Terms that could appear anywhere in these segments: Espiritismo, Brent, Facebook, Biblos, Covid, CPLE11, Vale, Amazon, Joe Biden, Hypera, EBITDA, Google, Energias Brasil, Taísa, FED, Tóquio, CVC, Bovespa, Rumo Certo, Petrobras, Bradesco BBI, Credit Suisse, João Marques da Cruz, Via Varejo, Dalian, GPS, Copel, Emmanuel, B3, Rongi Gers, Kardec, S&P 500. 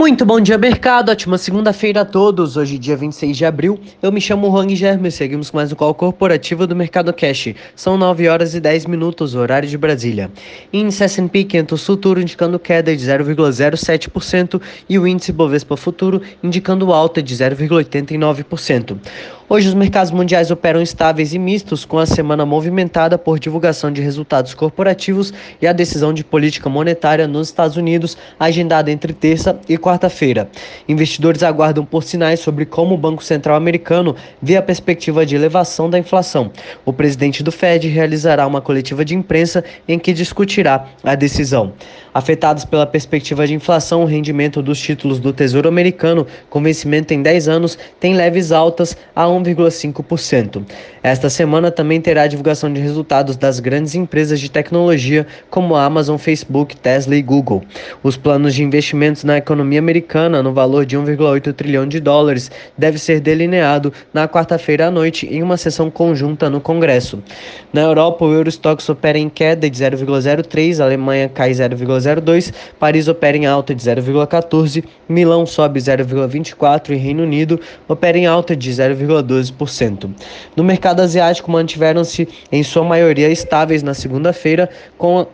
Muito bom dia, mercado. Ótima segunda-feira a todos. Hoje, dia 26 de abril. Eu me chamo Rongi Gers. Seguimos com mais um call corporativo do Mercado Cash. São 9 horas e 10 minutos, horário de Brasília. Índice S&P 500 futuro indicando queda de 0,07% e o índice Bovespa futuro indicando alta de 0,89%. Hoje, os mercados mundiais operam estáveis e mistos, com a semana movimentada por divulgação de resultados corporativos e a decisão de política monetária nos Estados Unidos, agendada entre terça e quarta-feira. Investidores aguardam por sinais sobre como o Banco Central americano vê a perspectiva de elevação da inflação. O presidente do FED realizará uma coletiva de imprensa em que discutirá a decisão. Afetados pela perspectiva de inflação, o rendimento dos títulos do Tesouro americano com vencimento em 10 anos tem leves altas a 1,5%. Esta semana também terá a divulgação de resultados das grandes empresas de tecnologia como a Amazon, Facebook, Tesla e Google. Os planos de investimentos na economia americana, no valor de 1,8 trilhão de dólares, deve ser delineado na quarta-feira à noite em uma sessão conjunta no Congresso. Na Europa, o Euro Stoxx opera em queda de 0,03, a Alemanha cai 0,02, Paris opera em alta de 0,14, Milão sobe 0,24 e Reino Unido opera em alta de 0,12%. No mercado asiático, mantiveram-se em sua maioria estáveis na segunda-feira, com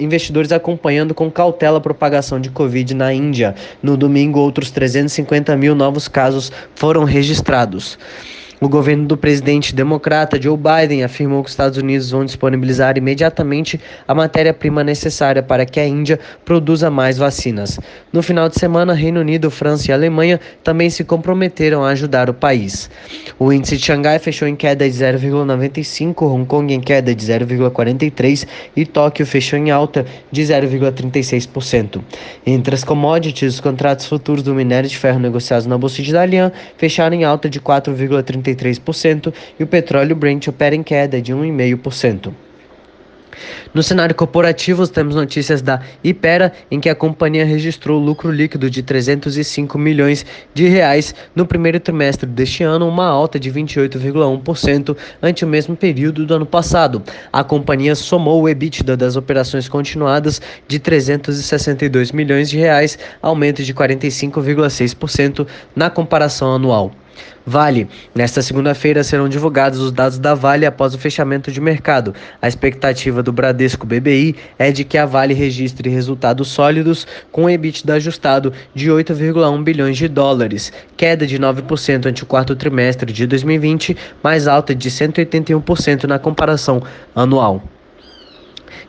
investidores acompanhando com cautela a propagação de Covid na Índia. No domingo, outros 350 mil novos casos foram registrados. O governo do presidente democrata Joe Biden afirmou que os Estados Unidos vão disponibilizar imediatamente a matéria-prima necessária para que a Índia produza mais vacinas. No final de semana, Reino Unido, França e Alemanha também se comprometeram a ajudar o país. O índice de Xangai fechou em queda de 0,95, Hong Kong em queda de 0,43 e Tóquio fechou em alta de 0,36%. Entre as commodities, os contratos futuros do minério de ferro negociados na bolsa de Dalian fecharam em alta de 4,33%. E o petróleo Brent opera em queda de 1,5%. No cenário corporativo, temos notícias da Hypera, em que a companhia registrou lucro líquido de 305 milhões de reais no primeiro trimestre deste ano, uma alta de 28,1% ante o mesmo período do ano passado. A companhia somou o EBITDA das operações continuadas de 362 milhões de reais, aumento de 45,6% na comparação anual. Vale. Nesta segunda-feira serão divulgados os dados da Vale após o fechamento de mercado. A expectativa do Bradesco BBI é de que a Vale registre resultados sólidos com EBITDA ajustado de 8,1 bilhões de dólares, queda de 9% ante o quarto trimestre de 2020, mais alta de 181% na comparação anual.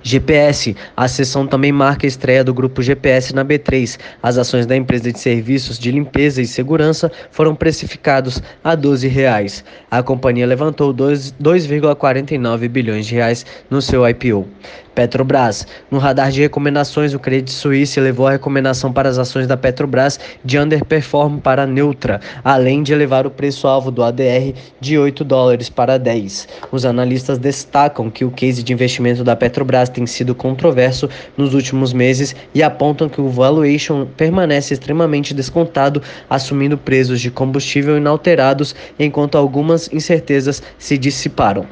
GPS. A sessão também marca a estreia do grupo GPS na B3. As ações da empresa de serviços de limpeza e segurança foram precificadas a R$ 12,00. A companhia levantou 2,49 bilhões de reais no seu IPO. Petrobras. No radar de recomendações, o Credit Suisse elevou a recomendação para as ações da Petrobras de underperform para neutra, além de elevar o preço-alvo do ADR de 8 dólares para 10. Os analistas destacam que o case de investimento da Petrobras tem sido controverso nos últimos meses e apontam que o valuation permanece extremamente descontado, assumindo preços de combustível inalterados, enquanto algumas incertezas se dissiparam.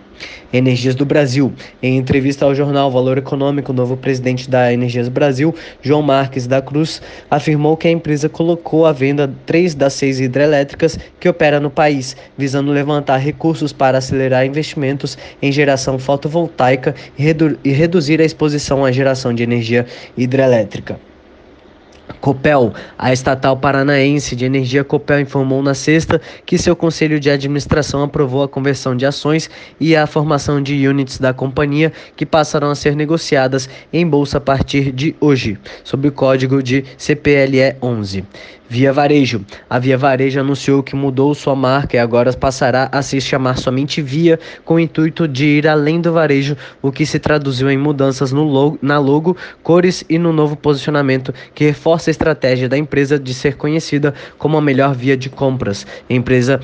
Energias do Brasil. Em entrevista ao jornal Valor Econômico, o novo presidente da Energias Brasil, João Marques da Cruz, afirmou que a empresa colocou à venda 3 das 6 hidrelétricas que opera no país, visando levantar recursos para acelerar investimentos em geração fotovoltaica e reduzir a exposição à geração de energia hidrelétrica. Copel. A estatal paranaense de energia Copel informou na sexta que seu conselho de administração aprovou a conversão de ações e a formação de units da companhia, que passarão a ser negociadas em bolsa a partir de hoje, sob o código de CPLE11. Via Varejo. A Via Varejo anunciou que mudou sua marca e agora passará a se chamar somente Via, com o intuito de ir além do varejo, o que se traduziu em mudanças na logo, cores e no novo posicionamento, que reforça a estratégia da empresa de ser conhecida como a melhor via de compras. A empresa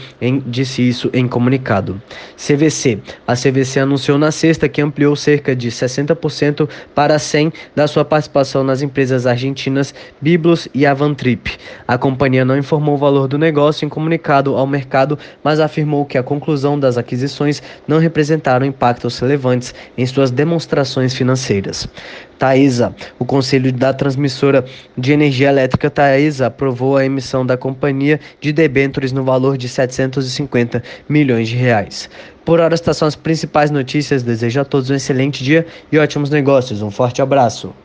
disse isso em comunicado. CVC. A CVC anunciou na sexta que ampliou cerca de 60% para 100% da sua participação nas empresas argentinas Biblos e Avantrip. A companhia não informou o valor do negócio em comunicado ao mercado, mas afirmou que a conclusão das aquisições não representaram impactos relevantes em suas demonstrações financeiras. Taísa. O Conselho da Transmissora de Energia Elétrica Taísa aprovou a emissão da companhia de debêntures no valor de R$ 750 milhões. Por hora, estas são as principais notícias. Desejo a todos um excelente dia e ótimos negócios. Um forte abraço.